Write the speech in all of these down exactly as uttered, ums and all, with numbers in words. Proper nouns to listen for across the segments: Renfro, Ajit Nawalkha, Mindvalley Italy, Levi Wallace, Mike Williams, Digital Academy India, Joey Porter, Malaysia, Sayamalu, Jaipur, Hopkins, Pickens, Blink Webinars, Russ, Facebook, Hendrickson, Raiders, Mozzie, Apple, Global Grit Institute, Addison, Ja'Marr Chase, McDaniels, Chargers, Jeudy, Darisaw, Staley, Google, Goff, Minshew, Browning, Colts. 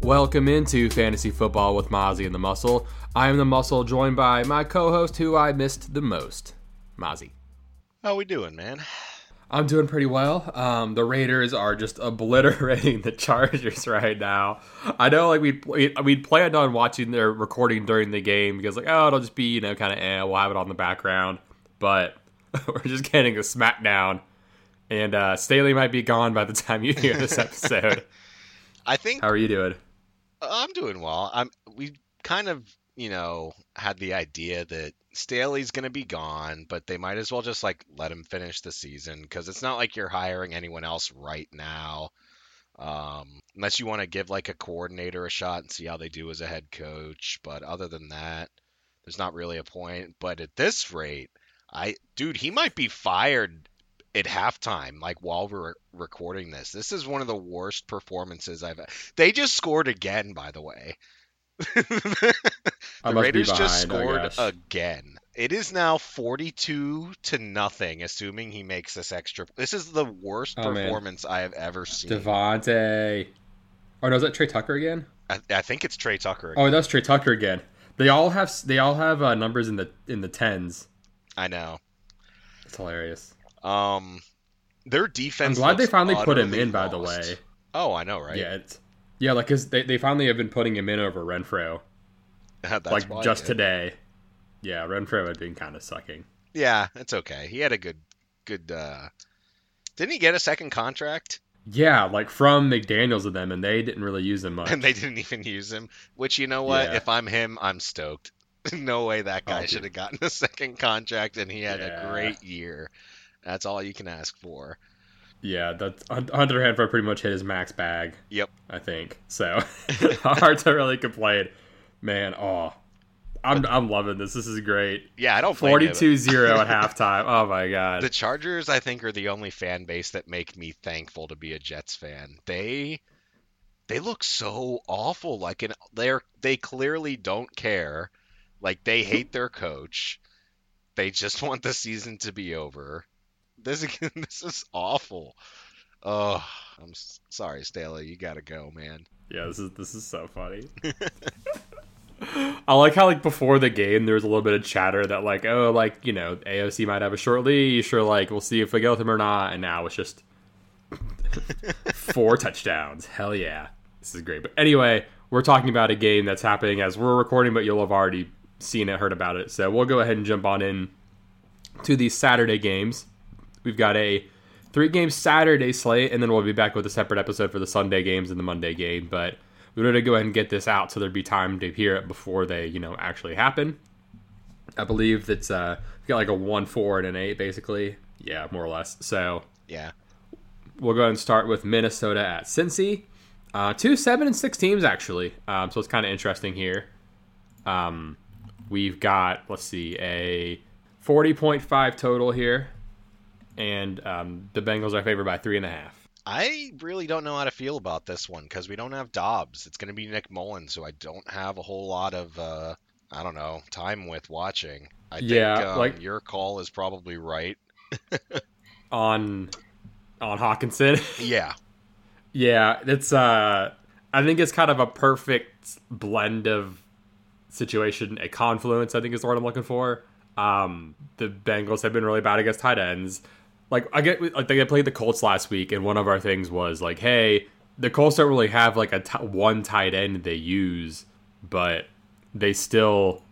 Welcome into Fantasy Football with Mozzie and the Muscle. I am the Muscle, joined by my co-host who I missed the most, Mozzie. How we doing, man? I'm doing pretty well. Um, the Raiders are just obliterating the Chargers right now. I know, like, we we we planned on watching their recording during the game because, like, oh, it'll just be, you know, kind of, eh, we'll have it on the background. But we're just getting a smackdown, and uh, Staley might be gone by the time you hear this episode. I think. How are you doing? I'm doing well. I'm. We kind of, you know, had the idea that Staley's going to be gone, but they might as well just, like, let him finish the season because it's not like you're hiring anyone else right now, um, unless you want to give, like, a coordinator a shot and see how they do as a head coach. But other than that, there's not really a point. But at this rate, I, dude, he might be fired at halftime, like while we're recording this. This is one of the worst performances I've had. They just scored again, by the way. the Raiders behind, just scored again. It is now forty-two to nothing, assuming he makes this extra. This is the worst oh, performance man. I have ever seen. Devonta. Oh, no, is that Trey Tucker again? I, I think it's Trey Tucker again. Oh, that's Trey Tucker again. They all have they all have uh, numbers in the in the tens. I know. It's hilarious. Um, their defense. I'm glad they finally put him in, by the way. Oh, I know, right? Yeah, it's, yeah, like because they, they finally have been putting him in over Renfro, like just today. Yeah, Renfro had been kind of sucking. Yeah, it's okay. He had a good, good. Uh... Didn't he get a second contract? Yeah, like from McDaniels and them, and they didn't really use him much. And they didn't even use him. Which, you know what? Yeah. If I'm him, I'm stoked. No way that guy oh, should have gotten a second contract, and he had yeah. a great year. That's all you can ask for. Yeah, that's, Hunter Henry pretty much hit his max bag. Yep. I think. So, hard to really complain. Man, oh, I'm I'm loving this. This is great. Yeah, I don't blame him. forty-two zero at halftime. Oh, my God. The Chargers, I think, are the only fan base that make me thankful to be a Jets fan. They they look so awful. Like, an, they're, they clearly don't care. Like, they hate their coach. They just want the season to be over. This again. This is awful. Oh, I'm sorry, Staley. You gotta go, man. Yeah, this is this is so funny. I like how, like, before the game there was a little bit of chatter that, like, oh, like, you know, A O C might have a short leash, or, like, we'll see if we go with him or not. And now it's just four touchdowns. Hell yeah, this is great. But anyway, we're talking about a game that's happening as we're recording, but you'll have already seen it, heard about it. So we'll go ahead and jump on in to these Saturday games. We've got a three-game Saturday slate, and then we'll be back with a separate episode for the Sunday games and the Monday game. But we're going to go ahead and get this out so there'd be time to hear it before they, you know, actually happen. I believe that's uh, we've got like a one, four, and an eight, basically. Yeah, more or less. So yeah, we'll go ahead and start with Minnesota at Cincy. Uh, two seven and six teams actually. Um, so it's kind of interesting here. Um, we've got let's see a forty point five total here. And um, the Bengals are favored by three and a half. I really don't know how to feel about this one because we don't have Dobbs. It's going to be Nick Mullins, so I don't have a whole lot of, uh, I don't know, time with watching. I yeah, think um, like, your call is probably right. on on Hockenson? Yeah. Yeah, it's, uh, I think it's kind of a perfect blend of situation, a confluence, I think is the word I'm looking for. Um, the Bengals have been really bad against tight ends. Like I get, like they played the Colts last week, and one of our things was like, hey, the Colts don't really have like a t- one tight end they use, but they still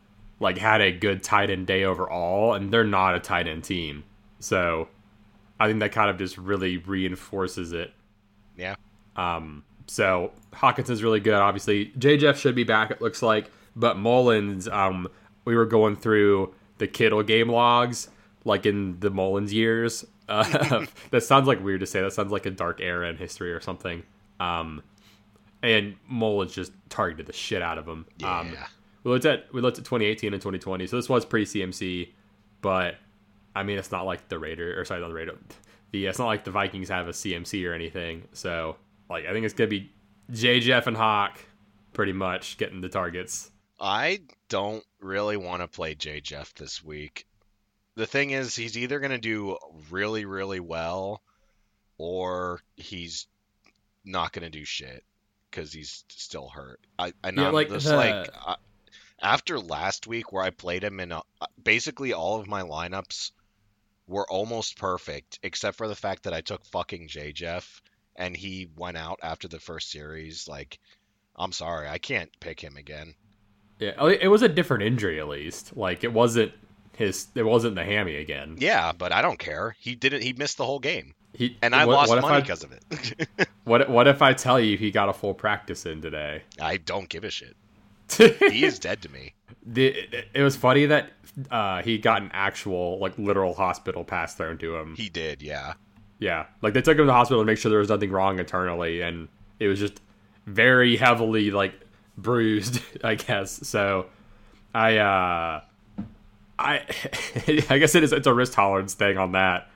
like had a good tight end day overall, and they're not a tight end team. So I think that kind of just really reinforces it. Yeah. Um. So Hawkinson's really good. Obviously, J. Jeff should be back. It looks like, but Mullins. Um. We were going through the Kittle game logs, like in the Mullins years, Uh, that sounds like weird to say. That sounds like a dark era in history or something. Um, and Mullins just targeted the shit out of him. Yeah. Um, we looked at we looked at twenty eighteen and twenty twenty, so this was pre C M C. But I mean, it's not like the Raiders, or sorry, not the Raiders. The it's not like the Vikings have a C M C or anything. So like, I think it's gonna be J. Jeff and Hawk pretty much getting the targets. I don't really want to play J. Jeff this week. The thing is, he's either going to do really, really well, or he's not going to do shit because he's still hurt. I, I know yeah, like this, the... like I, after last week where I played him in a, basically all of my lineups were almost perfect, except for the fact that I took fucking J. Jeff and he went out after the first series. Like, I'm sorry, I can't pick him again. Yeah, it was a different injury at least. Like it wasn't. His it wasn't the hammy again. Yeah, but I don't care. He didn't. He missed the whole game. He and I what, lost what money because of it. what What if I tell you he got a full practice in today? I don't give a shit. He is dead to me. The, it was funny that uh, he got an actual, like, literal hospital pass thrown to him. He did, yeah, yeah. Like they took him to the hospital to make sure there was nothing wrong internally, and it was just very heavily like bruised, I guess. So I. uh I I guess it is, it's a risk tolerance thing on that.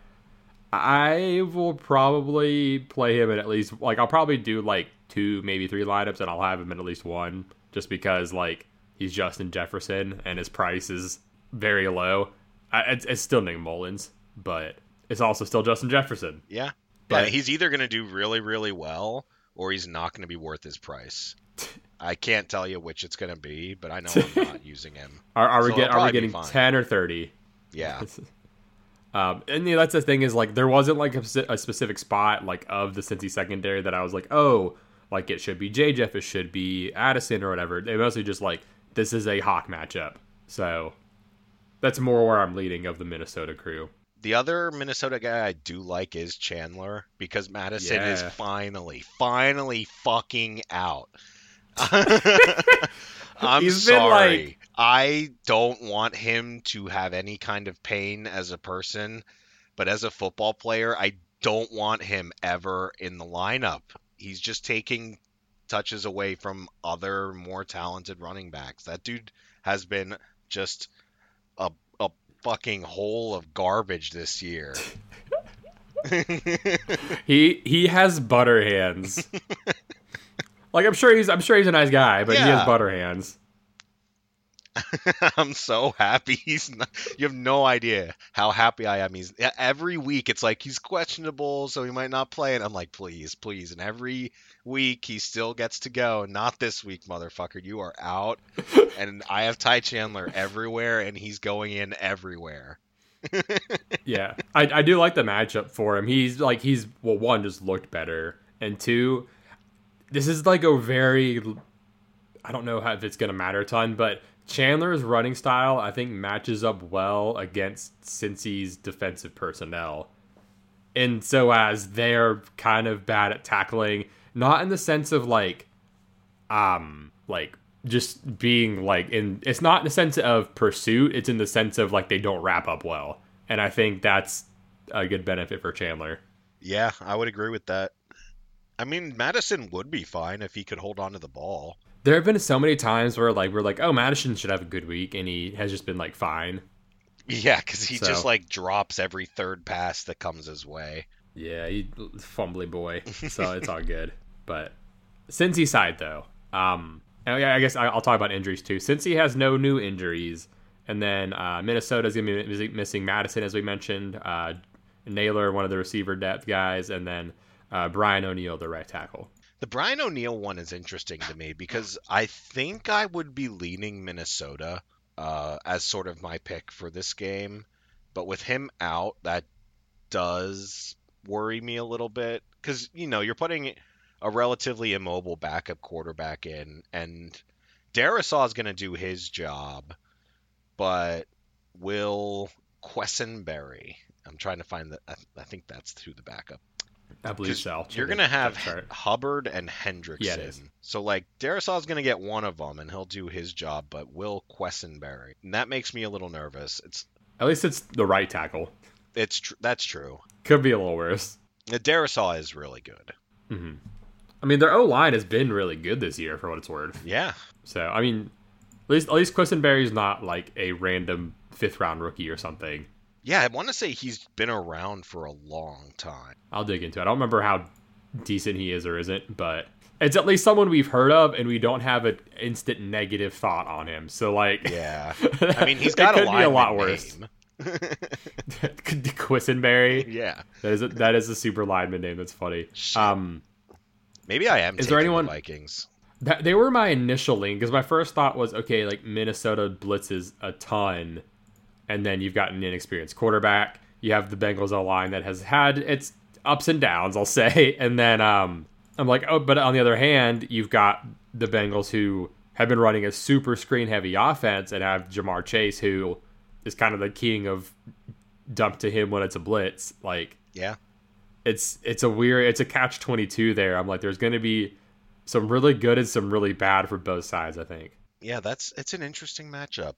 I will probably play him in at least, like, I'll probably do, like, two, maybe three lineups, and I'll have him in at least one, just because, like, he's Justin Jefferson, and his price is very low. I, it's, it's still Nick Mullins, but it's also still Justin Jefferson. Yeah. But yeah, he's either going to do really, really well, or he's not going to be worth his price. I can't tell you which it's going to be, but I know I'm not using him. Are, are, so we, get, are we getting ten or thirty? Yeah. um, and yeah, that's the thing is, like, there wasn't, like, a, a specific spot, like, of the Cincy secondary that I was like, oh, like, it should be J. Jeff, it should be Addison or whatever. They mostly just, like, this is a Hawk matchup. So that's more where I'm leading of the Minnesota crew. The other Minnesota guy I do like is Chandler, because Madison yeah. is finally, finally fucking out. I'm sorry. Like... I don't want him to have any kind of pain as a person, but as a football player, I don't want him ever in the lineup. He's just taking touches away from other more talented running backs. That dude has been just a a fucking hole of garbage this year. he he has butter hands. Like, I'm sure he's I'm sure he's a nice guy, but yeah. he has butter hands. I'm so happy he's not. You have no idea how happy I am. He's every week it's like he's questionable, so he might not play, and I'm like, please, please. And every week he still gets to go. Not this week, motherfucker. You are out. And I have Ty Chandler everywhere, and he's going in everywhere. yeah, I, I do like the matchup for him. He's like he's well, one, just looked better, and two. This is like a very, I don't know how, if it's going to matter a ton, but Chandler's running style, I think, matches up well against Cincy's defensive personnel. And so as they're kind of bad at tackling, not in the sense of like, um, like just being like in, it's not in the sense of pursuit. It's in the sense of like, they don't wrap up well. And I think that's a good benefit for Chandler. Yeah, I would agree with that. I mean, Madison would be fine if he could hold on to the ball. There have been so many times where like we're like, oh, Madison should have a good week, and he has just been like fine. Yeah, because he so. just like drops every third pass that comes his way. Yeah, he's a fumbly boy, so it's all good. But Cincy side, though, um, I guess I'll talk about injuries, too. Cincy has no new injuries, and then uh, Minnesota's going to be missing Madison, as we mentioned, uh, Naylor, one of the receiver depth guys, and then... Uh, Brian O'Neill, the right tackle. The Brian O'Neill one is interesting to me because I think I would be leaning Minnesota uh, as sort of my pick for this game. But with him out, that does worry me a little bit because, you know, you're putting a relatively immobile backup quarterback in, and Darisaw is going to do his job, but will Quessenberry? I'm trying to find the. I, th- I think that's who the backup. I believe so. You're going to have Hubbard and Hendrickson. Yeah, so, like, Darisaw's going to get one of them, and he'll do his job, but will Quessenberry. And that makes me a little nervous. It's At least it's the right tackle. It's tr- that's true. Could be a little worse. Darisaw is really good. Mm-hmm. I mean, their O line has been really good this year, for what it's worth. Yeah. So I mean, at least at least Quessenberry's not like a random fifth round rookie or something. Yeah, I want to say he's been around for a long time. I'll dig into it. I don't remember how decent he is or isn't, but it's at least someone we've heard of, and we don't have an instant negative thought on him. So, like, yeah, I mean, he's got it could a, be a lot worse. Quessenberry. Yeah, that is a, that is a super lineman name. That's funny. Shit. Um, maybe I am. Is there anyone the Vikings? That, they were my initial lean because my first thought was okay, like Minnesota blitzes a ton, and then you've got an inexperienced quarterback. You have the Bengals O line that has had its ups and downs, I'll say, and then um. I'm like, oh, but on the other hand, you've got the Bengals who have been running a super screen-heavy offense and have Ja'Marr Chase, who is kind of the king of dump to him when it's a blitz. Like, yeah, it's it's a weird, it's a catch twenty-two there. I'm like, there's going to be some really good and some really bad for both sides, I think. Yeah, that's it's an interesting matchup.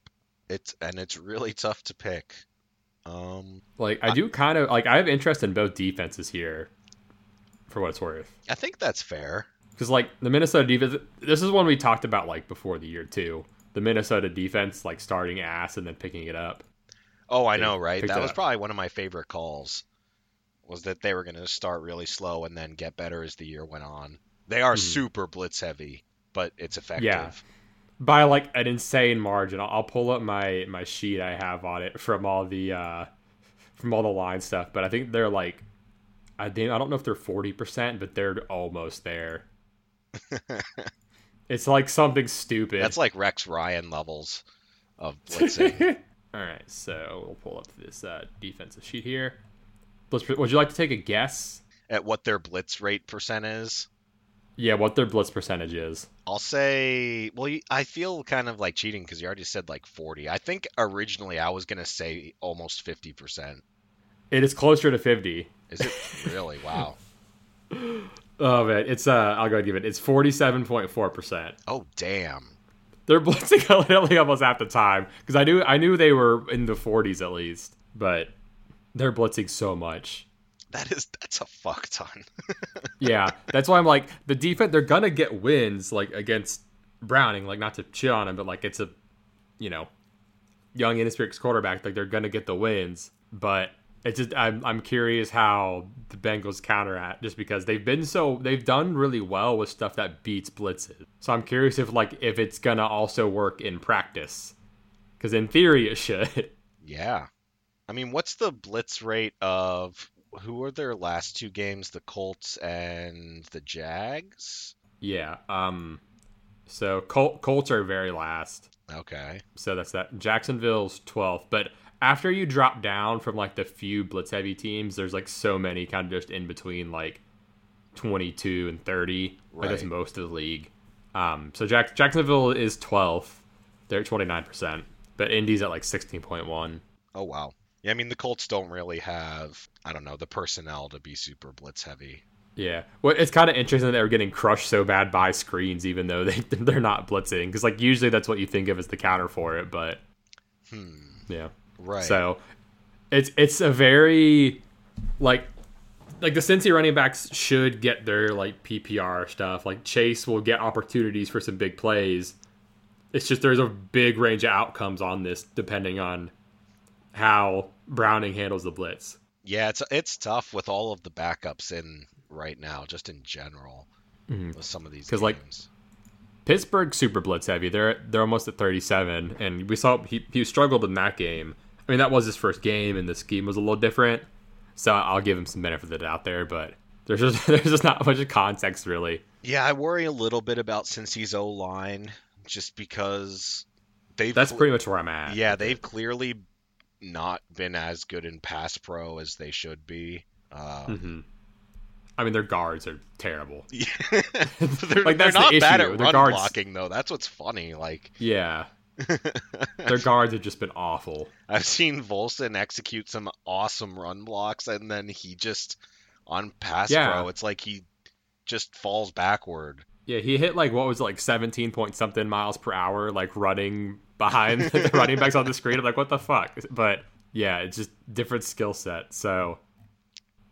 It's and it's really tough to pick. Um, like, I, I do kind of like I have interest in both defenses here. For what it's worth, I think that's fair because like the Minnesota defense, this is one we talked about like before the year too. The Minnesota defense, like starting ass and then picking it up. Oh, I they know, right? That was up. Probably one of my favorite calls. Was that they were going to start really slow and then get better as the year went on. They are mm-hmm. super blitz heavy, but it's effective. Yeah, by like an insane margin. I'll, I'll pull up my my sheet I have on it from all the uh, from all the line stuff, but I think they're like. I don't know if they're forty percent, but they're almost there. It's like something stupid. That's like Rex Ryan levels of blitzing. All right, so we'll pull up this uh, defensive sheet here. Blitz, would you like to take a guess? At what their blitz rate percent is? Yeah, what their blitz percentage is. I'll say, well, I feel kind of like cheating because you already said like forty. I think originally I was going to say almost fifty percent. It is closer to fifty. Is it really? Wow. Oh, man. It's, uh, I'll go ahead and give it. It's forty-seven point four percent. Oh, damn. They're blitzing almost half the time because I knew I knew they were in the forties at least, but they're blitzing so much. That is, that's a fuck ton. Yeah. That's why I'm like, the defense, they're going to get wins, like, against Browning, like, not to shit on him, but, like, it's a, you know, young, inexperienced quarterback. Like, they're going to get the wins, but. It's just I'm I'm curious how the Bengals counteract just because they've been so they've done really well with stuff that beats blitzes. So I'm curious if like if it's gonna also work in practice, because in theory it should. Yeah, I mean, what's the blitz rate of who are their last two games? The Colts and the Jags. Yeah. Um. So Col- Colts are very last. Okay. So that's that. Jacksonville's twelfth, but. After you drop down from, like, the few blitz-heavy teams, there's, like, so many kind of just in between, like, twenty-two and thirty. Right. Like, that's most of the league. Um, so Jack- Jacksonville is twelfth. They're at twenty-nine percent. But Indy's at, like, sixteen point one. Oh, wow. Yeah, I mean, the Colts don't really have, I don't know, the personnel to be super blitz-heavy. Yeah. Well, it's kind of interesting that they were getting crushed so bad by screens, even though they, they're not blitzing. Because, like, usually that's what you think of as the counter for it, but... Hmm. Yeah. Right. So it's it's a very like like the Cincy running backs should get their like P P R stuff. Like Chase will get opportunities for some big plays. It's just there's a big range of outcomes on this depending on how Browning handles the blitz. Yeah, it's it's tough with all of the backups in right now, just in general mm-hmm. with some of these games. Like, Pittsburgh super blitz heavy. They're they're almost at thirty-seven, and we saw he he struggled in that game. I mean, that was his first game, and the scheme was a little different. So I'll give him some benefit of the doubt there, but there's just there's just not much of context really. Yeah, I worry a little bit about Cincy's O line just because they've that's pretty much where I'm at. Yeah, they've clearly not been as good in pass pro as they should be. Um, mm-hmm. I mean, their guards are terrible. Yeah. they're like, that's they're not the bad at their run guards... blocking, though. That's what's funny. Like, yeah, their guards have just been awful. I've seen Volson execute some awesome run blocks, and then he just on pass yeah. pro, it's like he just falls backward. Yeah, he hit like what was it, like seventeen point something miles per hour, like running behind the running backs on the screen. I'm like, what the fuck? But yeah, it's just different skill set. So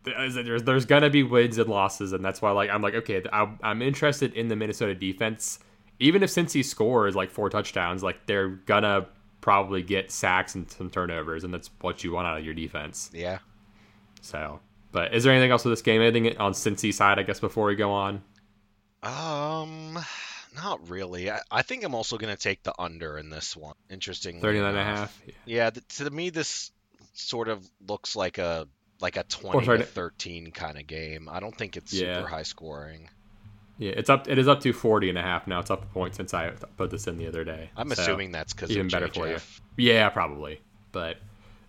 there's there's gonna be wins and losses, and that's why like I'm like okay, I'm interested in the Minnesota defense. Even if Cincy scores like four touchdowns, like they're gonna probably get sacks and some turnovers, and that's what you want out of your defense. Yeah. So, but is there anything else with this game? Anything on Cincy side, I guess, before we go on? Um, not really. I, I think I'm also gonna take the under in this one. Interestingly, thirty-nine and a half. Yeah. yeah th- to me, this sort of looks like a like a twenty to thirteen kind of game. I don't think it's yeah. super high scoring. Yeah, it's up. It is up to forty and a half now. It's up a point since I put this in the other day. I'm so assuming that's because even of better for you. Yeah, probably. But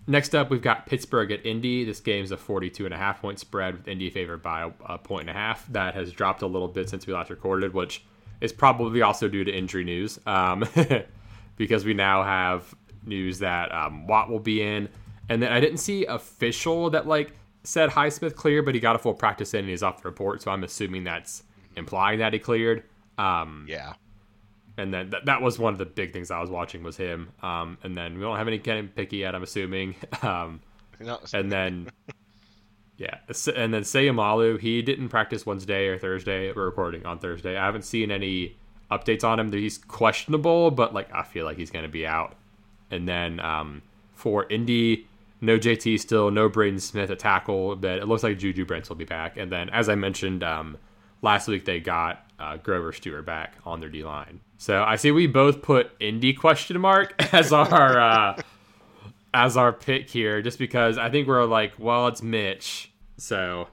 next up, we've got Pittsburgh at Indy. This game's a forty-two and a half point spread with Indy favored by a point and a half. That has dropped a little bit since we last recorded, which is probably also due to injury news, um, because we now have news that um, Watt will be in, and then I didn't see official that like said Highsmith clear, but he got a full practice in and he's off the report. So I'm assuming that's implying that he cleared. Um, yeah. And then th- that was one of the big things I was watching was him. Um, and then we don't have any Ken and Picky yet, I'm assuming. Um, no, and then, yeah. And then Sayamalu, he didn't practice Wednesday or Thursday. We're recording on Thursday. I haven't seen any updates on him. He's questionable, but like I feel like he's going to be out. And then um, for Indy, no J T still, no Braden Smith at tackle. But it looks like Juju Brents will be back. And then, as I mentioned, um, last week they got uh, Grover Stewart back on their D line, so I see we both put Indy question mark as our uh, as our pick here, just because I think we're like, well, it's Mitch. So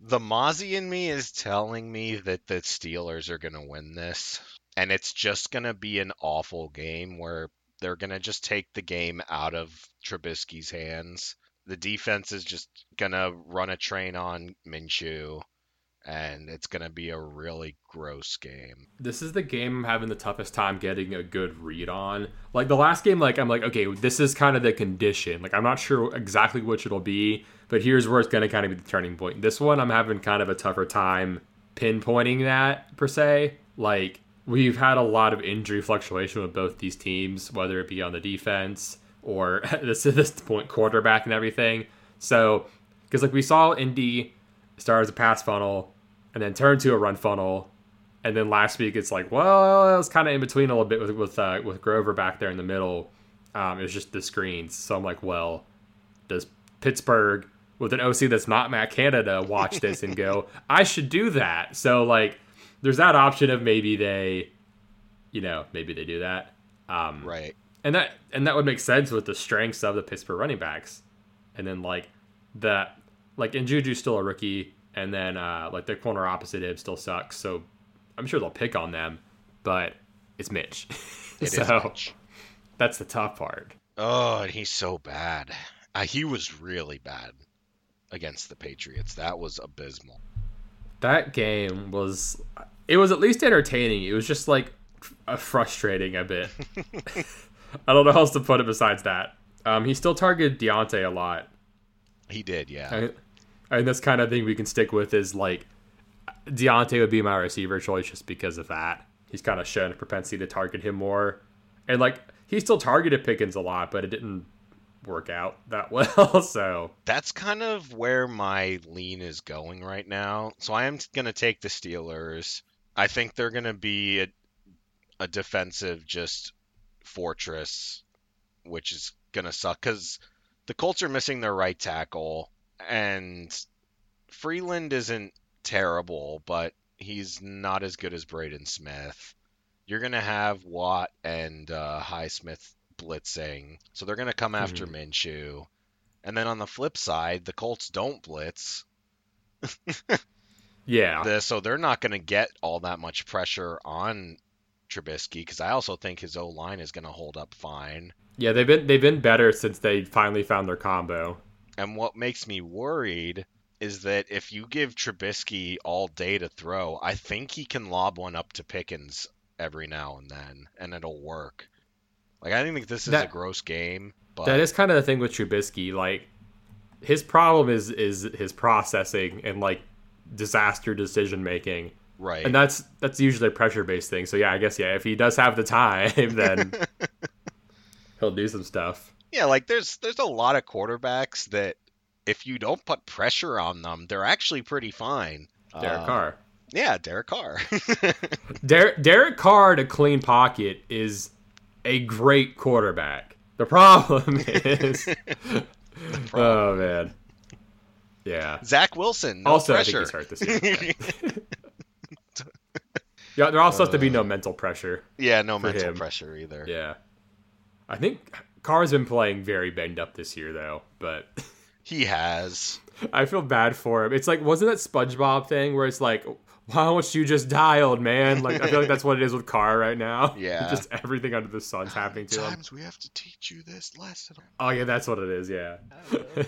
the Mozzie in me is telling me that the Steelers are gonna win this, and it's just gonna be an awful game where they're gonna just take the game out of Trubisky's hands. The defense is just gonna run a train on Minshew. And it's going to be a really gross game. This is the game I'm having the toughest time getting a good read on. Like the last game, like I'm like, okay, this is kind of the condition. Like I'm not sure exactly which it'll be, but here's where it's going to kind of be the turning point. This one, I'm having kind of a tougher time pinpointing that per se. Like we've had a lot of injury fluctuation with both these teams, whether it be on the defense or this at this point quarterback and everything. So, because like we saw Indy start as a pass funnel and then turn to a run funnel, and then last week it's like, well, it was kind of in between a little bit with with uh, with Grover back there in the middle. Um, it was just the screens. So I'm like, well, does Pittsburgh with an O C that's not Matt Canada watch this and go, I should do that? So like, there's that option of maybe they, you know, maybe they do that, um, right? And that and that would make sense with the strengths of the Pittsburgh running backs, and then like that. Like, and Juju's still a rookie, and then, uh, like, their corner opposite him still sucks, so I'm sure they'll pick on them, but it's Mitch. It so, is Mitch. That's the tough part. Oh, and he's so bad. Uh, he was really bad against the Patriots. That was abysmal. That game was... It was at least entertaining. It was just, like, uh, frustrating a bit. I don't know how else to put it besides that. Um, he still targeted Deontay a lot. He did, yeah. I, and that's kind of thing we can stick with is, like, Deontay would be my receiver choice just because of that. He's kind of shown a propensity to target him more. And, like, he still targeted Pickens a lot, but it didn't work out that well, so... That's kind of where my lean is going right now. So I am going to take the Steelers. I think they're going to be a, a defensive just fortress, which is going to suck, because... The Colts are missing their right tackle, and Freeland isn't terrible, but he's not as good as Braden Smith. You're going to have Watt and uh, Highsmith blitzing, so they're going to come mm-hmm. after Minshew. And then on the flip side, the Colts don't blitz. yeah. The, so they're not going to get all that much pressure on Trubisky, because I also think his O-line is going to hold up fine. Yeah, they've been they've been better since they finally found their combo. And what makes me worried is that if you give Trubisky all day to throw, I think he can lob one up to Pickens every now and then, and it'll work. Like, I think this is that, a gross game. But that is kind of the thing with Trubisky. Like, his problem is is his processing and, like, disaster decision-making. Right. And that's that's usually a pressure-based thing. So, yeah, I guess, yeah, if he does have the time, then... he'll do some stuff. Yeah, like there's there's a lot of quarterbacks that if you don't put pressure on them, they're actually pretty fine. Derek uh, Carr. Yeah, Derek Carr. Der- Derek Carr to clean pocket is a great quarterback. The problem is... the problem. Oh, man. Yeah. Zach Wilson, no also, pressure. Also, I think he's hurt this year. Yeah, there also uh, has to be no mental pressure. Yeah, no mental him. pressure either. Yeah. I think Carr's been playing very banged up this year, though, but... He has. I feel bad for him. It's like, wasn't that SpongeBob thing where it's like, why don't you just die, old man? Like, I feel like that's what it is with Carr right now. Yeah. Just everything under the sun's How happening to times him. Times we have to teach you this lesson. Oh, yeah, that's what it is, yeah.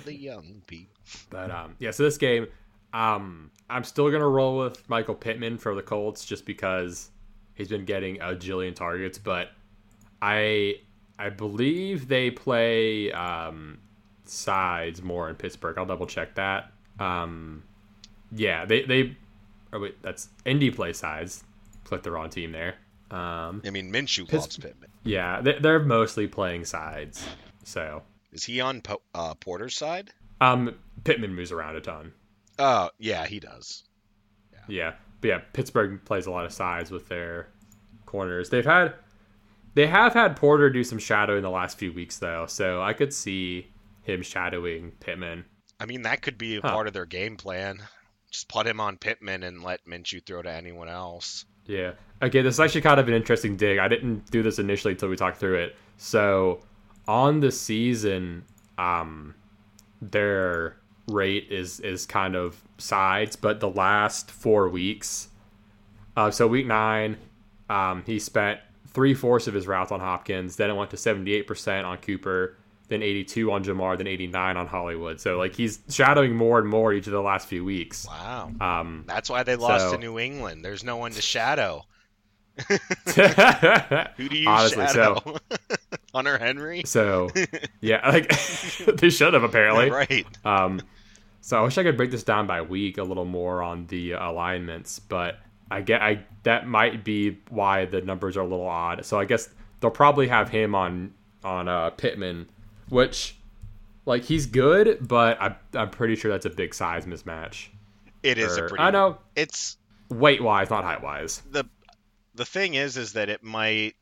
The young people. But, um, yeah, so this game, um, I'm still going to roll with Michael Pittman for the Colts just because he's been getting a jillion targets. But I I believe they play... Um, sides more in Pittsburgh. I'll double check that. Um, yeah, they they. Oh wait, that's Indy play sides. Clicked the wrong team there. Um, I mean Minshew Pitts- loves Pittman. Yeah, they, they're mostly playing sides. So is he on po- uh, Porter's side? Um, Pittman moves around a ton. Oh uh, yeah, he does. Yeah. yeah, but yeah, Pittsburgh plays a lot of sides with their corners. They've had, they have had Porter do some shadowing the last few weeks though, so I could see him shadowing Pittman. I mean, that could be a huh. part of their game plan. Just put him on Pittman and let Minshew throw to anyone else. Yeah. Okay, this is actually kind of an interesting dig. I didn't do this initially until we talked through it. So, on the season, um, their rate is, is kind of sides, but the last four weeks, uh, so week nine, um, he spent three-fourths of his routes on Hopkins. Then it went to seventy-eight percent on Cooper, then eighty-two on Ja'Marr, then eighty-nine on Hollywood. So, like, he's shadowing more and more each of the last few weeks. Wow. Um, That's why they lost so. to New England. There's no one to shadow. Who do you Honestly, shadow? So, Hunter Henry? So, yeah, like, they should have, apparently. Right. Um, so I wish I could break this down by week a little more on the alignments, but I get, I that might be why the numbers are a little odd. So I guess they'll probably have him on, on uh, Pittman, which, like, he's good, but I'm, I'm pretty sure that's a big size mismatch. It is or, a pretty... I know. It's... weight-wise, not height-wise. The the thing is, is that it might...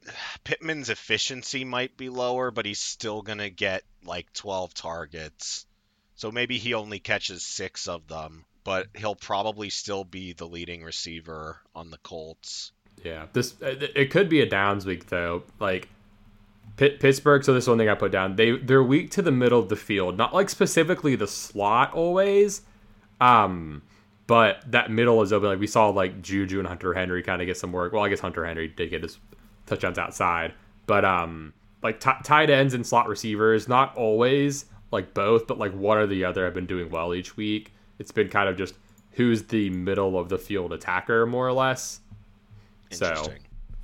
Pittman's efficiency might be lower, but he's still going to get, like, twelve targets. So maybe he only catches six of them, but he'll probably still be the leading receiver on the Colts. Yeah. this It could be a downs week, though. Like... Pittsburgh, so this one thing I put down, they they're weak to the middle of the field, not like specifically the slot always, um, but that middle is open. Like we saw, like Juju and Hunter Henry kind of get some work. Well, I guess Hunter Henry did get his touchdowns outside, but um, like t- tight ends and slot receivers, not always like both, but like one or the other have been doing well each week. It's been kind of just who's the middle of the field attacker more or less. So,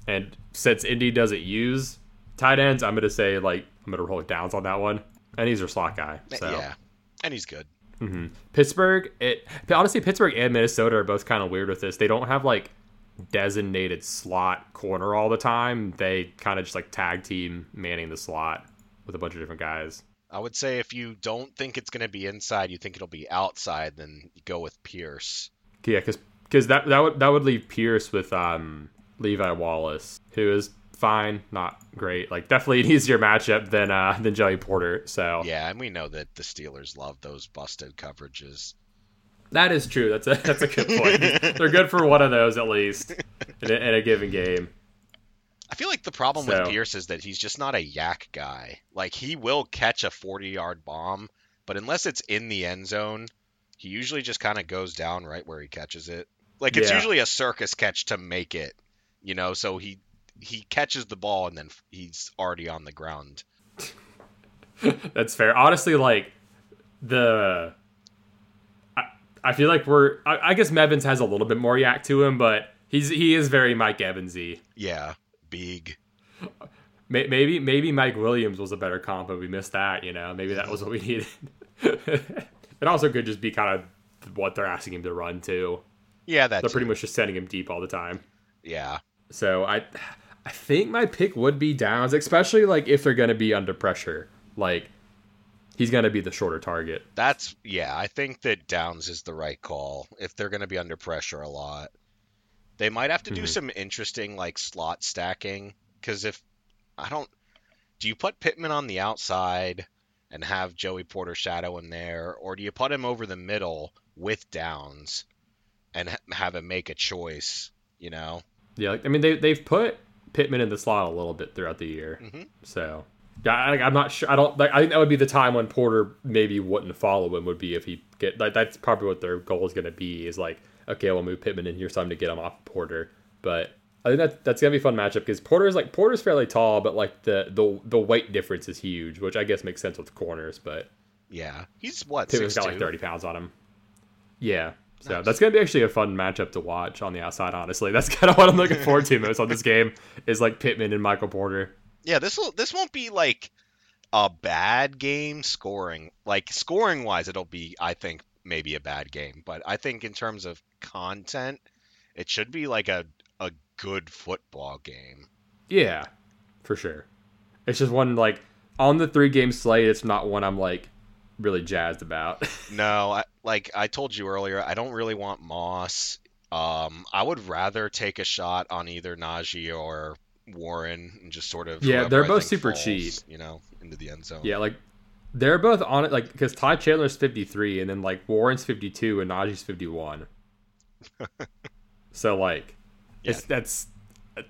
and since Indy doesn't use tight ends, I'm going to say, like, I'm going to roll it downs on that one. And he's your slot guy. So. Yeah, and he's good. Mm-hmm. Pittsburgh, it honestly, Pittsburgh and Minnesota are both kind of weird with this. They don't have, like, designated slot corner all the time. They kind of just, like, tag team manning the slot with a bunch of different guys. I would say if you don't think it's going to be inside, you think it'll be outside, then you go with Pierce. Yeah, because that, that, would, that would leave Pierce with um, Levi Wallace, who is... fine, not great. Like, definitely an easier matchup than uh than Joey Porter. So yeah, and we know that the Steelers love those busted coverages. That is true. That's a that's a good point. They're good for one of those at least in a, in a given game. I feel like the problem so. with Pierce is that he's just not a yak guy. Like, he will catch a forty-yard bomb, but unless it's in the end zone, he usually just kind of goes down right where he catches it. Like, it's yeah. usually a circus catch to make it. You know, so he. He catches the ball and then he's already on the ground. That's fair. Honestly, like the, I, I feel like we're. I, I guess Mevins has a little bit more yak to him, but he's he is very Mike Evansy. Yeah, big. Maybe maybe Mike Williams was a better comp, but we missed that. You know, maybe that was what we needed. It also could just be kind of what they're asking him to run to. Yeah, that's. They're pretty it. much just sending him deep all the time. Yeah. So I, I think my pick would be Downs, especially like if they're going to be under pressure. like he's going to be the shorter target. That's yeah. I think that Downs is the right call if they're going to be under pressure a lot. They might have to do mm-hmm. some interesting like slot stacking because if I don't, do you put Pittman on the outside and have Joey Porter shadow him there, or do you put him over the middle with Downs and ha- have him make a choice? You know. Yeah, I mean they they've put Pittman in the slot a little bit throughout the year, mm-hmm. so. I, I'm not sure. I don't. Like, I think that would be the time when Porter maybe wouldn't follow him. Would be if he get. Like, that's probably what their goal is going to be. Is like, okay, we'll move Pittman in here sometime to get him off Porter. But I think that that's going to be a fun matchup because Porter's like Porter's fairly tall, but like the the the weight difference is huge, which I guess makes sense with corners. But yeah, he's what Pittman's got like thirty pounds on him. Yeah, so nice. That's going to be actually a fun matchup to watch on the outside. Honestly, that's kind of what I'm looking forward to most on this game is like Pittman and Michael Porter. Yeah, this will this won't be like a bad game scoring. Like scoring wise, it'll be I think maybe a bad game, but I think in terms of content, it should be like a a good football game. Yeah, for sure. It's just one like on the three game slate. It's not one I'm like really jazzed about. No, I, like I told you earlier, I don't really want Moss. Um, I would rather take a shot on either Najee or Warren and just sort of yeah they're both super falls, cheap you know into the end zone yeah like they're both on it like because Ty Chandler's fifty-three and then like Warren's fifty-two and Najee's fifty-one so like yeah. it's that's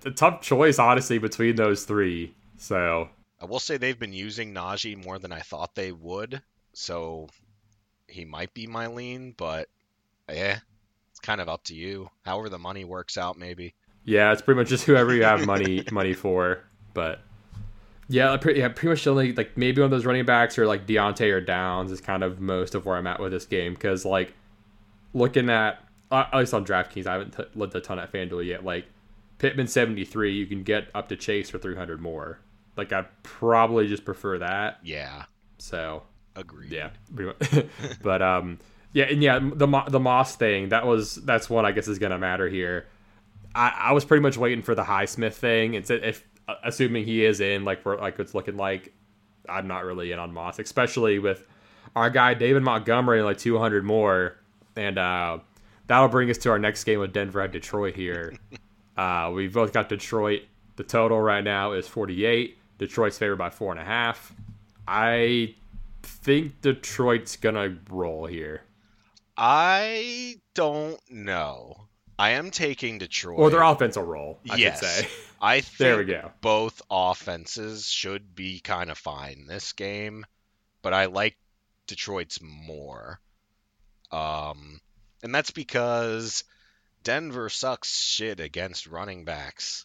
a tough choice honestly between those three. So I will say they've been using Najee more than I thought they would, so he might be my lean, but yeah, it's kind of up to you however the money works out maybe. Yeah, it's pretty much just whoever you have money money for, but yeah, pretty, yeah, pretty much only like maybe one of those running backs or like Deontay or Downs is kind of most of where I'm at with this game because like looking at uh, at least on DraftKings, I haven't t- looked a ton at FanDuel yet. Like Pittman seventy-three, you can get up to Chase for three hundred more. Like I probably just prefer that. Yeah. So agreed. Yeah, pretty much. But um, yeah, and yeah, the the Moss thing that was that's one I guess is gonna matter here. I, I was pretty much waiting for the Highsmith thing. It's if assuming he is in, like we're like it's looking like, I'm not really in on Moss, especially with our guy David Montgomery like two hundred more, and uh, that'll bring us to our next game with Denver at Detroit here. uh, we both got Detroit. The total right now is forty-eight. Detroit's favored by four and a half. I think Detroit's gonna roll here. I don't know. I am taking Detroit. Well, their offense will roll, I yes. should say. I think there we go. Both offenses should be kind of fine this game, but I like Detroit's more. Um, and that's because Denver sucks shit against running backs.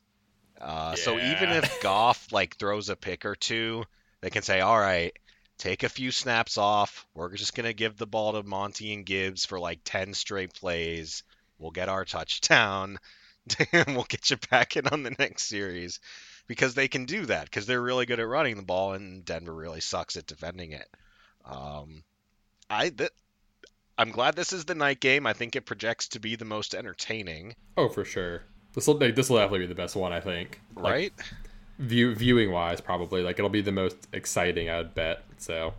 Uh, yeah. So even if Goff like throws a pick or two, they can say, all right, take a few snaps off. We're just going to give the ball to Monty and Gibbs for like ten straight plays. We'll get our touchdown. Damn, we'll get you back in on the next series because they can do that because they're really good at running the ball and Denver really sucks at defending it. Um, I th- I'm glad this is the night game. I think it projects to be the most entertaining. Oh, for sure. This will this will definitely be the best one, I think. Like, right? View viewing wise, probably like it'll be the most exciting, I'd bet. So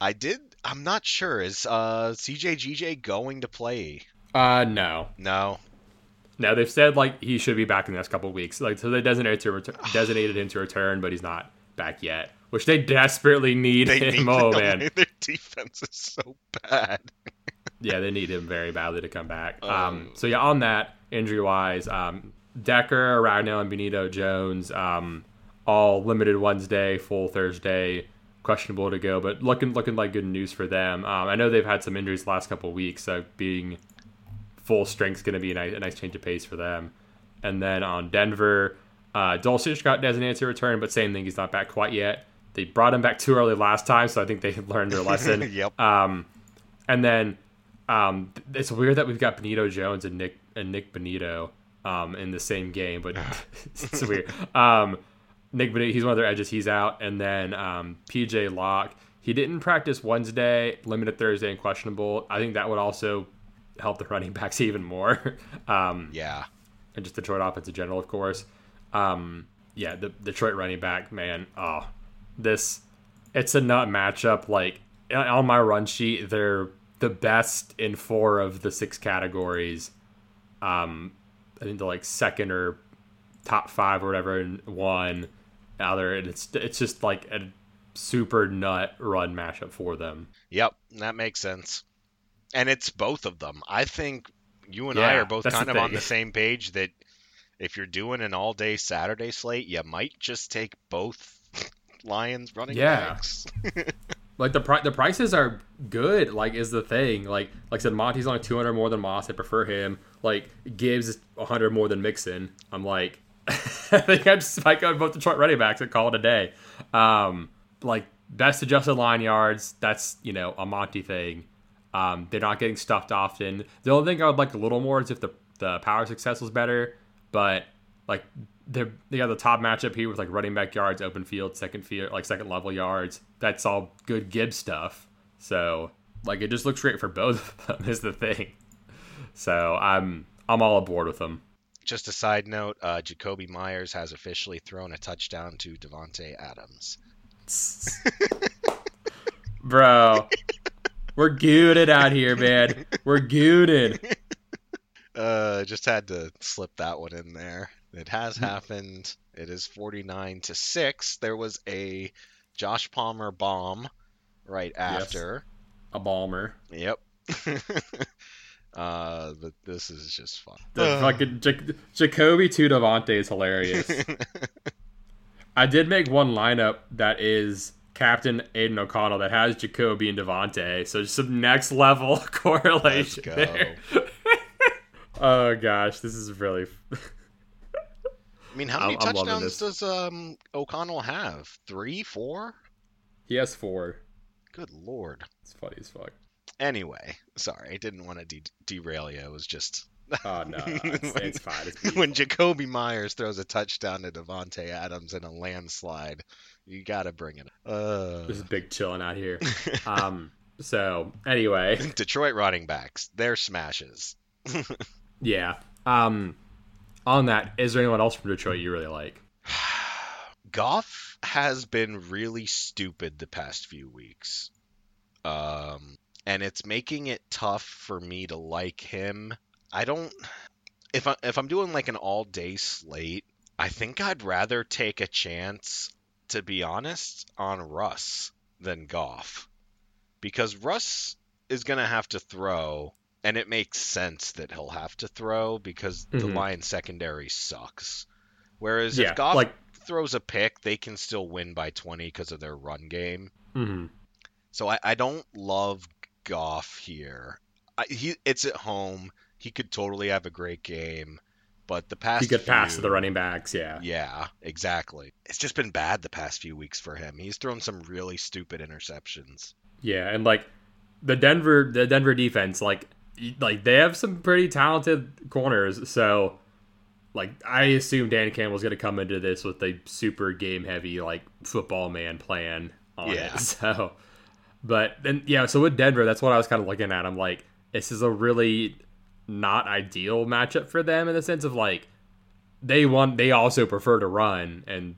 I did. I'm not sure. Is uh, C J G J going to play? Uh, no. No. No, they've said, like, he should be back in the next couple of weeks. Like, so they designated, to return, designated him to return, but he's not back yet, which they desperately need they him. Need oh, man. Their defense is so bad. Yeah, they need him very badly to come back. Um, um So, yeah, on that, injury-wise, um, Decker, Ragnow, and Benito Jones, um, all limited Wednesday, full Thursday, questionable to go, but looking looking like good news for them. Um, I know they've had some injuries the last couple of weeks, so being full strength is going to be a nice, a nice change of pace for them. And then on Denver, uh, Dulcich got designated to return, but same thing, he's not back quite yet. They brought him back too early last time, so I think they learned their lesson. Yep. Um, and then um, it's weird that we've got Benito Jones and Nick and Nick Benito um, in the same game, but it's weird. Um, Nick Benito, he's one of their edges, he's out. And then um, P J Locke, he didn't practice Wednesday, limited Thursday, and questionable. I think that would also help the running backs even more. Um, yeah. And just Detroit offense in general, of course. Um, yeah, the Detroit running back, man. Oh, this it's a nut matchup. Like, on my run sheet, they're the best in four of the six categories. Um, I think they're like second or top five or whatever in one. Other, and it's it's just like a super nut run matchup for them. Yep, that makes sense. And it's both of them. I think you and yeah, I are both kind of thing. on the same page that if you're doing an all-day Saturday slate, you might just take both Lions running yeah. backs. Like, the pri- the prices are good, like, is the thing. Like, like I said, Monty's only two hundred more than Moss. I prefer him. Like, Gibbs is one hundred more than Mixon. I'm like, I think I just might go both Detroit running backs and call it a day. Um, like, best adjusted line yards, that's, you know, a Monty thing. Um, they're not getting stuffed often. The only thing I would like a little more is if the, the power success was better. But, like, they they got the top matchup here with, like, running back yards, open field, second field, like, second level yards. That's all good Gibbs stuff. So, like, it just looks great for both of them is the thing. So, I'm I'm all aboard with them. Just a side note, uh, Jacoby Meyers has officially thrown a touchdown to Devonta Adams. Bro, we're gooded out here, man. We're gooded. Uh, just had to slip that one in there. It has happened. It is forty-nine to six. There was a Josh Palmer bomb right after. Yes, a bomber. Yep. uh, but this is just fun. The uh. fucking Jac- Jacoby to Devontae is hilarious. I did make one lineup that is Captain Aiden O'Connell that has Jacoby and Devontae. So just some next level correlation. Let's go. There. Oh gosh, this is really. I mean, how many I'm, touchdowns I'm does um, O'Connell have? Three, four? He has four. Good lord. It's funny as fuck. Anyway, sorry, I didn't want to de- derail you. It was just. Oh no, it's, when, it's fine. It's when Jacoby Meyers throws a touchdown to Devonta Adams in a landslide, you gotta bring it up. Uh... This is big chilling out here. um. So anyway, Detroit running backs, they're smashes. Yeah. Um, on that, is there anyone else from Detroit you really like? Goff has been really stupid the past few weeks. Um, and it's making it tough for me to like him. I don't... If, I, if I'm doing like an all-day slate, I think I'd rather take a chance, to be honest, on Russ than Goff. Because Russ is going to have to throw... And it makes sense that he'll have to throw because mm-hmm. the Lions secondary sucks. Whereas yeah, if Goff like... throws a pick, they can still win by twenty because of their run game. Mm-hmm. So I, I don't love Goff here. I, he It's at home. He could totally have a great game. But the past He could few, pass to the running backs, yeah. Yeah, exactly. It's just been bad the past few weeks for him. He's thrown some really stupid interceptions. Yeah, and like the Denver, the Denver defense, like... Like, they have some pretty talented corners, so, like, I assume Dan Campbell's going to come into this with a super game-heavy, like, football man plan on yeah. it. So, but, and, yeah, so with Denver, that's what I was kind of looking at. I'm like, this is a really not ideal matchup for them in the sense of, like, they want, they also prefer to run, and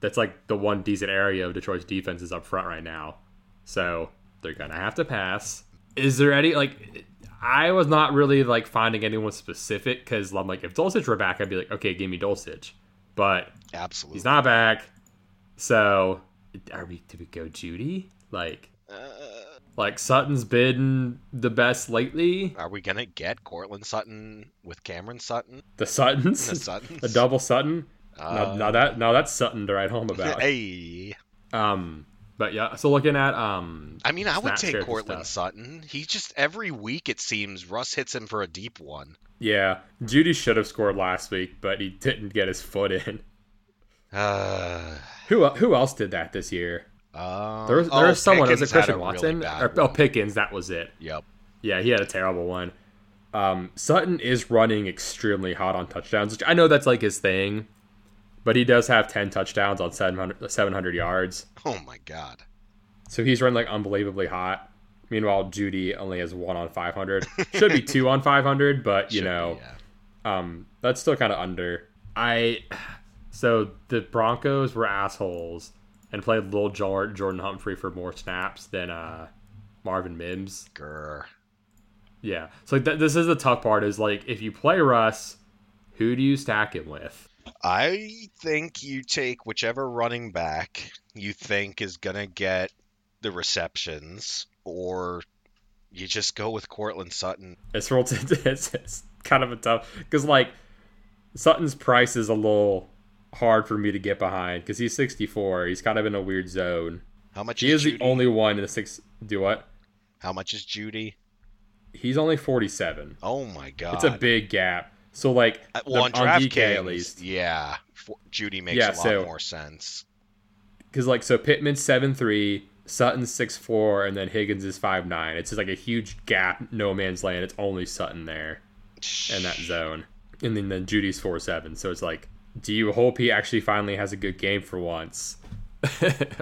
that's, like, the one decent area of Detroit's defense is up front right now. So, they're going to have to pass. Is there any, like... I was not really, like, finding anyone specific because I'm like, if Dulcich were back, I'd be like, okay, give me Dulcich. But absolutely, he's not back. So, are we do we go Jeudy? Like, uh, like Sutton's been the best lately. Are we going to get Courtland Sutton with Cameron Sutton? The Suttons? The Suttons. The double Sutton? Uh, now, now, that, now that's Sutton to write home about. Hey. Um... But yeah, so looking at um, I mean, I would take Courtland Sutton. He just every week it seems Russ hits him for a deep one. Yeah, Jeudy should have scored last week, but he didn't get his foot in. Uh, who who else did that this year? Uh, there was, there oh, was someone. Pickens was it Christian Watson? Really or, oh, Pickens. That was it. Yep. Yeah, he had a terrible one. Um, Sutton is running extremely hot on touchdowns, which I know that's like his thing. But he does have ten touchdowns on seven hundred yards. Oh, my God. So he's run, like, unbelievably hot. Meanwhile, Jeudy only has one on five hundred. Should be two on five hundred, but, you Should know, be, yeah. um, that's still kind of under. I So the Broncos were assholes, and played little Jordan Humphrey for more snaps than uh, Marvin Mims. Grr. Yeah. So like th- this is the tough part is like if you play Russ, who do you stack him with? I think you take whichever running back you think is going to get the receptions, or you just go with Courtland Sutton. It's, it's, it's kind of a tough, because like Sutton's price is a little hard for me to get behind because he's sixty-four. He's kind of in a weird zone. How much he is, is the only one in the six? Do what? How much is Jeudy? He's only forty-seven. Oh my god, it's a big gap. So like, well, the, on, on DraftKings, at least, yeah, for, Jeudy makes yeah, a lot so, more sense. Because like, so Pittman's seven three, Sutton's six four, and then Higgins is five nine. It's just like a huge gap, no man's land. It's only Sutton there in that zone, and then then Judy's four seven. So it's like, do you hope he actually finally has a good game for once?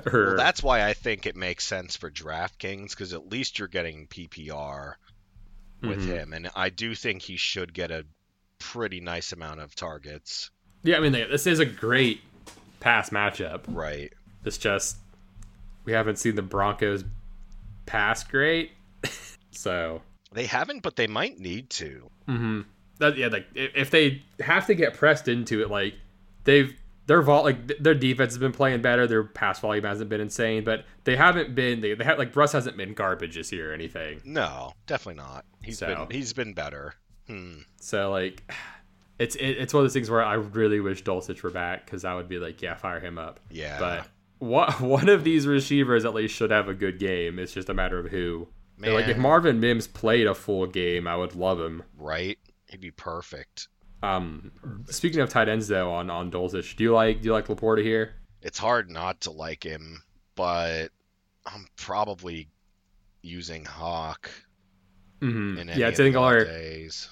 or... Well, that's why I think it makes sense for DraftKings, because at least you're getting P P R with mm-hmm. him, and I do think he should get a pretty nice amount of targets. Yeah, I mean, this is a great pass matchup. Right. It's just we haven't seen the Broncos pass great. So they haven't, but they might need to. Mm-hmm. That, yeah, like if they have to get pressed into it, like they've their vault, like their defense has been playing better. Their pass volume hasn't been insane, but they haven't been. They, they have like Russ hasn't been garbage this year or anything. No, definitely not. He's so. been he's been better. Hmm. So like, it's it, it's one of those things where I really wish Dulcich were back, because I would be like, yeah, fire him up. Yeah. But what one of these receivers at least should have a good game. It's just a matter of who. Man. Like if Marvin Mims played a full game, I would love him. Right. He'd be perfect. Um, perfect. Speaking of tight ends though, on on Dulcich, do you like do you like Laporta here? It's hard not to like him, but I'm probably using Hawk. Mm-hmm. Yeah, I think all our, days.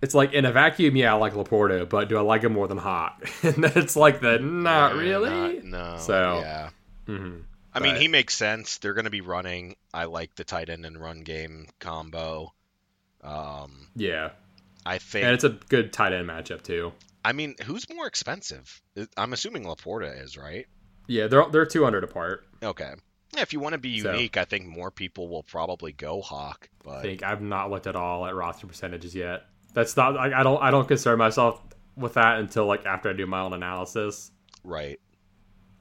It's like in a vacuum, yeah, I like Laporta, but do I like him more than Hawk? And it's like the not yeah, really. Not, no. So yeah. Mm-hmm. I but, mean, he makes sense. They're going to be running. I like the tight end and run game combo. Um, yeah, I think, and it's a good tight end matchup too. I mean, who's more expensive? I'm assuming Laporta is, right? Yeah, they're they're two hundred apart. Okay. Yeah, if you want to be unique, so, I think more people will probably go Hawk. But I think I've not looked at all at roster percentages yet. That's not. I, I don't. I don't concern myself with that until like after I do my own analysis. Right.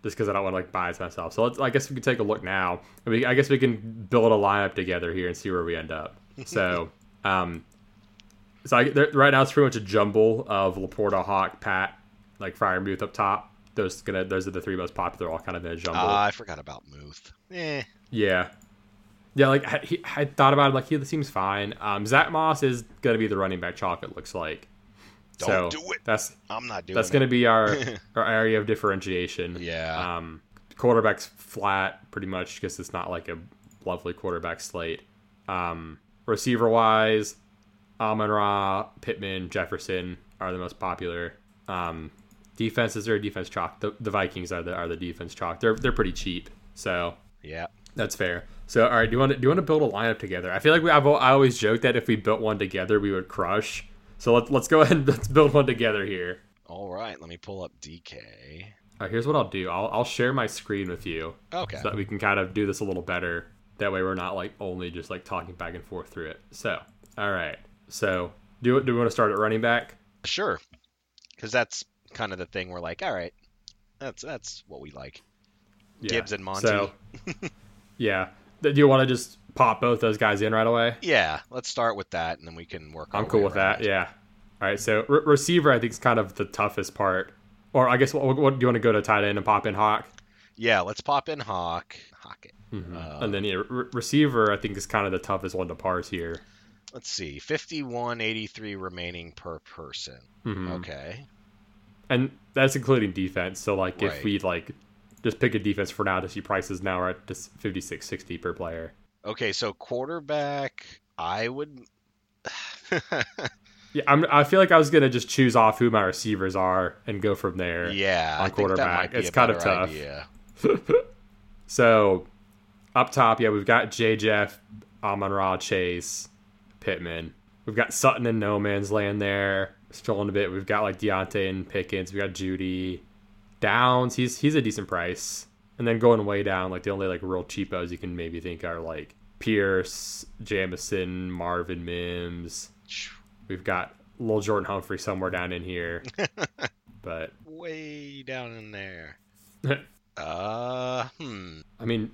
Just because I don't want to like bias myself. So let's, I guess we can take a look now. I mean, I guess we can build a lineup together here and see where we end up. So, um, so I, there, right now it's pretty much a jumble of Laporta, Hawk, Pat, like Freiermuth up top. Those gonna those are the three most popular, all kind of in a jumble. Ah, uh, I forgot about Muth. Eh. Yeah. Yeah, like, I, he, I thought about him, like, he seems fine. Um, Zach Moss is going to be the running back chalk, it looks like. Don't so do it. That's, I'm not doing that's it. That's going to be our, our area of differentiation. Yeah. Um, quarterback's flat, pretty much, because it's not, like, a lovely quarterback slate. Um, receiver-wise, Amon-Ra, Pittman, Jefferson are the most popular. Um... Defenses are defense chalk. The, the Vikings are the are the defense chalk. They're they're pretty cheap. So yeah, that's fair. So all right, do you want to do you want to build a lineup together? I feel like we I've, I always joke that if we built one together, we would crush. So let's let's go ahead and let's build one together here. All right, let me pull up D K. All right, here's what I'll do. I'll I'll share my screen with you. Okay. So that we can kind of do this a little better. That way we're not like only just like talking back and forth through it. So all right. So do do we want to start at running back? Sure. Because that's kind of the thing we're like, all right, that's that's what we like. Yeah. Gibbs and Monty. So, yeah. Do you want to just pop both those guys in right away? Yeah, let's start with that, and then we can work. I'm cool with around. that. Yeah. All right. So re- receiver, I think, is kind of the toughest part. Or I guess, what, what do you want to go to tight end and pop in Hawk? Yeah, let's pop in Hawk. Hawk it. Mm-hmm. Um, and then yeah, re- receiver, I think, is kind of the toughest one to parse here. Let's see, fifty-one eighty-three remaining per person. Mm-hmm. Okay. And that's including defense. So, like, right. if we, like, just pick a defense for now to see prices now are at fifty-six sixty per player. Okay, so quarterback, I would... yeah, I'm, I feel like I was going to just choose off who my receivers are and go from there. Yeah, on I quarterback. Think that might be it's a kind of tough. Idea. So, up top, yeah, we've got J. Jeff, Amon-Ra, Chase, Pittman. We've got Sutton and No Man's Land there. Strolling a bit. We've got like Deontay and Pickens. We got Jeudy. Downs. He's he's a decent price. And then going way down, like the only like real cheapos you can maybe think are like Pierce, Jamison, Marvin Mims. We've got Lil Jordan Humphrey somewhere down in here, but way down in there. uh, hmm. I mean,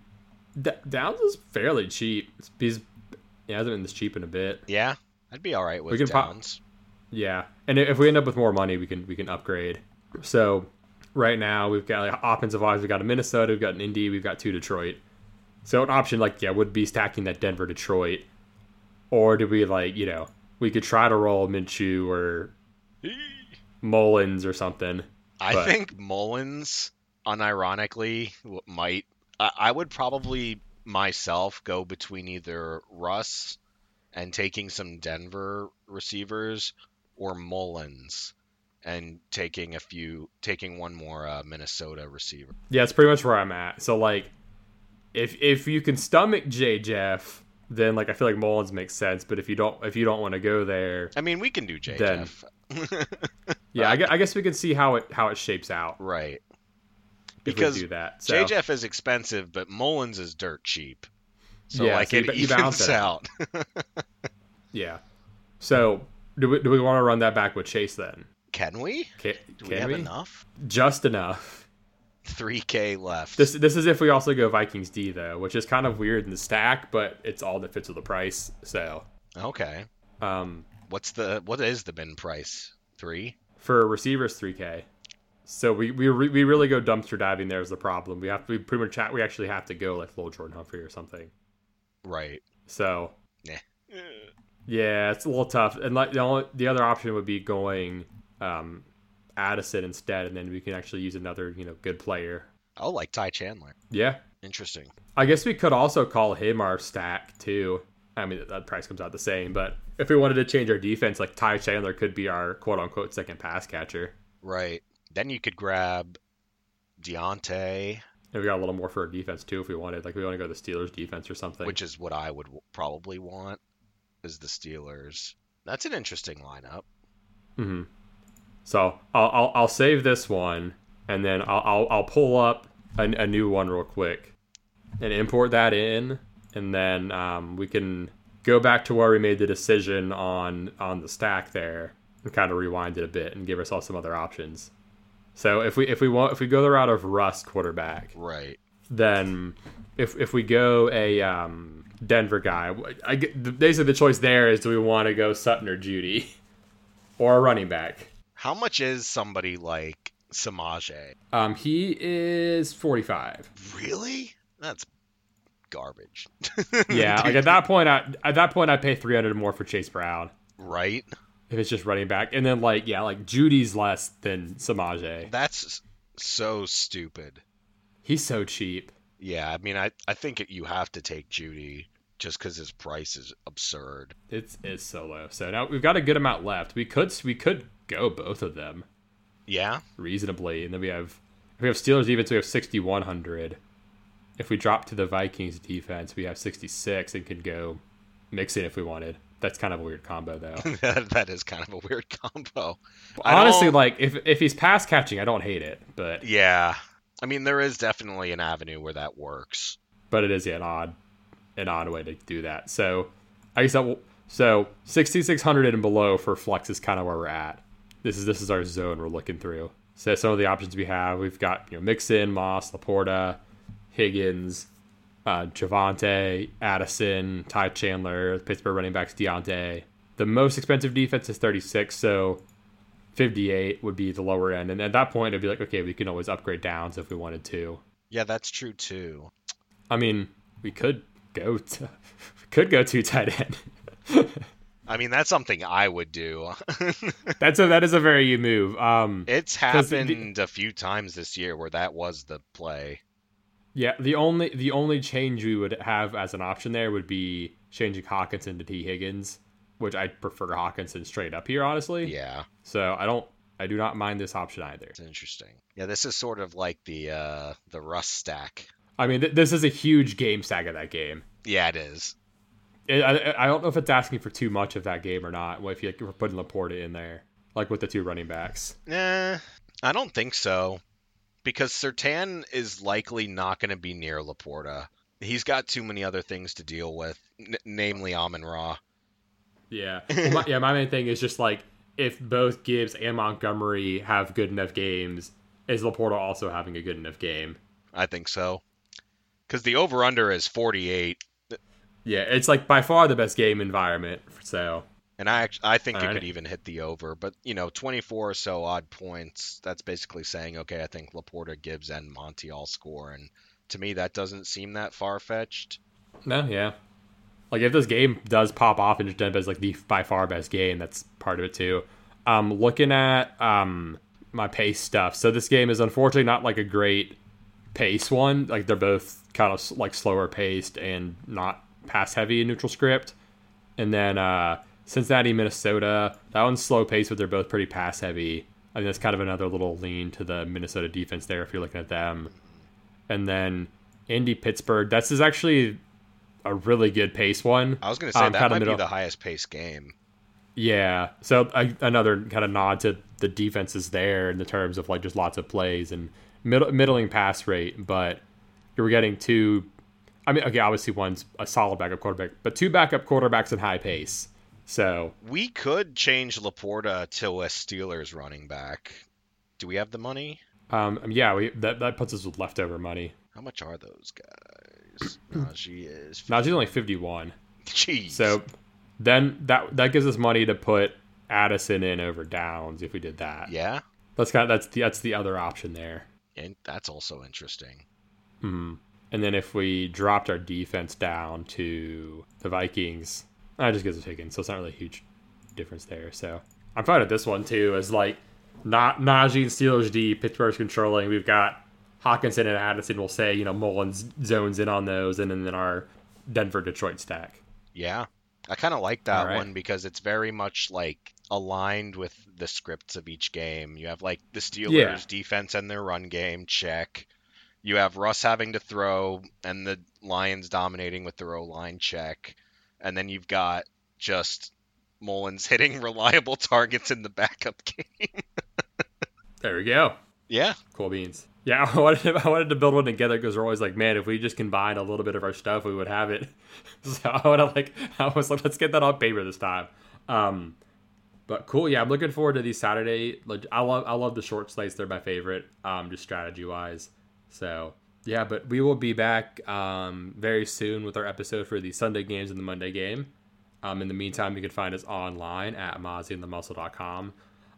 D- Downs is fairly cheap. He's he hasn't been this cheap in a bit. Yeah, I'd be all right with we can Downs. Po- yeah, and if we end up with more money, we can we can upgrade. So right now we've got like offensive wise, we've got a Minnesota, we've got an Indy, we've got two Detroit. So an option like yeah would be stacking that Denver Detroit, or do we like you know. We could try to roll Minshew or Mullins or something. I but. think Mullins, unironically, might. I would probably myself go between either Russ and taking some Denver receivers or Mullins and taking a few, taking one more uh, Minnesota receiver. Yeah, it's pretty much where I'm at. So like, if if you can stomach J. Jeff. Then like I feel like Mullins makes sense, but if you don't if you don't want to go there, I mean we can do J J F. yeah, I guess, I guess we can see how it how it shapes out, right? Because we do that, so. J J F is expensive, but Mullins is dirt cheap, so yeah, like so it you, evens you out. out. yeah. So do we do we want to run that back with Chase then? Can we? Can, do can we have we? enough? Just enough. three K left. This this is if we also go Vikings D though, which is kind of weird in the stack, but it's all that fits with the price. So okay, um, what's the what is the bin price three for receivers three K? So we we re, we really go dumpster diving. There's the problem. We have to we pretty much chat. We actually have to go like Lil Jordan Humphrey or something, right? So yeah, yeah, it's a little tough. And like the only, the other option would be going um. Addison instead, and then we can actually use another, you know, good player. Oh, like Ty Chandler. Yeah. Interesting. I guess we could also call him our stack too. I mean, that price comes out the same, but if we wanted to change our defense, like Ty Chandler could be our quote-unquote second pass catcher. Right. Then you could grab Deontay. And we got a little more for our defense too if we wanted. Like we want to go to the Steelers defense or something. Which is what I would probably want is the Steelers. That's an interesting lineup. Mm-hmm. So I'll, I'll I'll save this one, and then I'll I'll, I'll pull up a, a new one real quick, and import that in, and then um, we can go back to where we made the decision on on the stack there, and kind of rewind it a bit and give ourselves some other options. So if we if we want if we go the route of Russ quarterback, right? Then if if we go a um, Denver guy, I, I basically the choice there is do we want to go Sutton or Jeudy, or a running back. How much is somebody like Samaje? Um, he is forty-five. Really? That's garbage. yeah, like at that point, I at that point I pay three hundred more for Chase Brown. Right. If it's just running back, and then like yeah, like Judy's less than Samaje. That's so stupid. He's so cheap. Yeah, I mean, I I think it, you have to take Jeudy. Just because his price is absurd, it's it's so low. So now we've got a good amount left. We could we could go both of them, yeah, reasonably. And then we have if we have Steelers defense, we have sixty-one hundred. If we drop to the Vikings defense, we have sixty-six and could go mix it if we wanted. That's kind of a weird combo, though. that is kind of a weird combo. Honestly, like if if he's pass catching, I don't hate it. But yeah, I mean there is definitely an avenue where that works. But it is yeah, an odd. an odd way to do that. So I guess that will, so sixty-six hundred and below for flex is kind of where we're at. This is this is our zone we're looking through. So some of the options we have, we've got you know Mixon, Moss, Laporta, Higgins, uh, Javonte, Addison, Ty Chandler, Pittsburgh running backs, Deontay. The most expensive defense is thirty-six, so fifty-eight would be the lower end. And at that point, it'd be like, okay, we can always upgrade Downs if we wanted to. Yeah, that's true too. I mean, we could. Go to, could go to tight end. I mean, that's something I would do. that's a that is a very you move. Um, it's happened the, a few times this year where that was the play. Yeah, the only the only change we would have as an option there would be changing Hockenson to T Higgins, which I prefer Hockenson straight up here, honestly. Yeah. So I don't I do not mind this option either. It's interesting. Yeah, this is sort of like the uh, the Russ stack. I mean, th- this is a huge game stack of that game. Yeah, it is. It, I, I don't know if it's asking for too much of that game or not. Well, if you're putting Laporta in there, like with the two running backs. Nah, I don't think so. because Surtain is likely not going to be near Laporta. He's got too many other things to deal with, n- namely Amon-Ra. Yeah. Well, my, yeah, my main thing is just, like, if both Gibbs and Montgomery have good enough games, is Laporta also having a good enough game? I think so. Because the over-under is forty-eight. Yeah, it's, like, by far the best game environment, so... And I actually, I think All it right. could even hit the over, but, you know, twenty-four or so odd points, that's basically saying, okay, I think Laporta, Gibbs, and Monty all score, and to me, that doesn't seem that far-fetched. No, yeah. Like, if this game does pop off and Denver is, like, the by far best game, that's part of it, too. Um, looking at um my pace stuff, so this game is unfortunately not, like, a great pace one. Like, they're both kind of, like, slower-paced and not pass-heavy in neutral script. And then... uh Cincinnati, Minnesota, that one's slow paced, but they're both pretty pass heavy. I mean, that's kind of another little lean to the Minnesota defense there if you're looking at them. And then Indy, Pittsburgh, that's is actually a really good pace one. I was going to say um, that might be the highest pace game. Yeah, so I, another kind of nod to the defenses there in the terms of like just lots of plays and middle, middling pass rate, but you were getting two, I mean, okay, obviously one's a solid backup quarterback, but two backup quarterbacks at high pace. So we could change Laporta to a Steelers running back. Do we have the money? Um, yeah, we that, that puts us with leftover money. How much are those guys? Najee is fifty. Najee's only fifty-one. Jeez. So then that that gives us money to put Addison in over Downs if we did that. Yeah. That's kind of, that's the that's the other option there. And that's also interesting. Hmm. And then if we dropped our defense down to the Vikings. I just get to take in, so it's not really a huge difference there. So I'm fine with this one too. Is like not Najee, Steelers D, Pittsburgh's controlling. We've got Hockenson and Addison. Will say you know Mullins zones in on those, and then our Denver Detroit stack. Yeah, I kind of like that right. one because it's very much like aligned with the scripts of each game. You have like the Steelers yeah. defense and their run game check. You have Russ having to throw and the Lions dominating with their O line check. And then you've got just Mullins hitting reliable targets in the backup game. There we go. Yeah. Cool beans. Yeah, I wanted, to, I wanted to build one together because we're always like, man, if we just combined a little bit of our stuff, we would have it. So I want to like, I was like, let's get that on paper this time. Um, but cool. Yeah, I'm looking forward to these Saturday. Like, I love, I love the short slates. They're my favorite, um, just strategy wise. So. Yeah, but we will be back um, very soon with our episode for the Sunday games and the Monday game. Um, in the meantime, you can find us online at mozzie and the muscle dot com,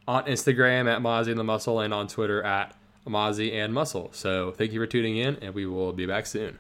on Instagram at mozzie and the muscle, and on Twitter at mozzie and muscle. So thank you for tuning in, and we will be back soon.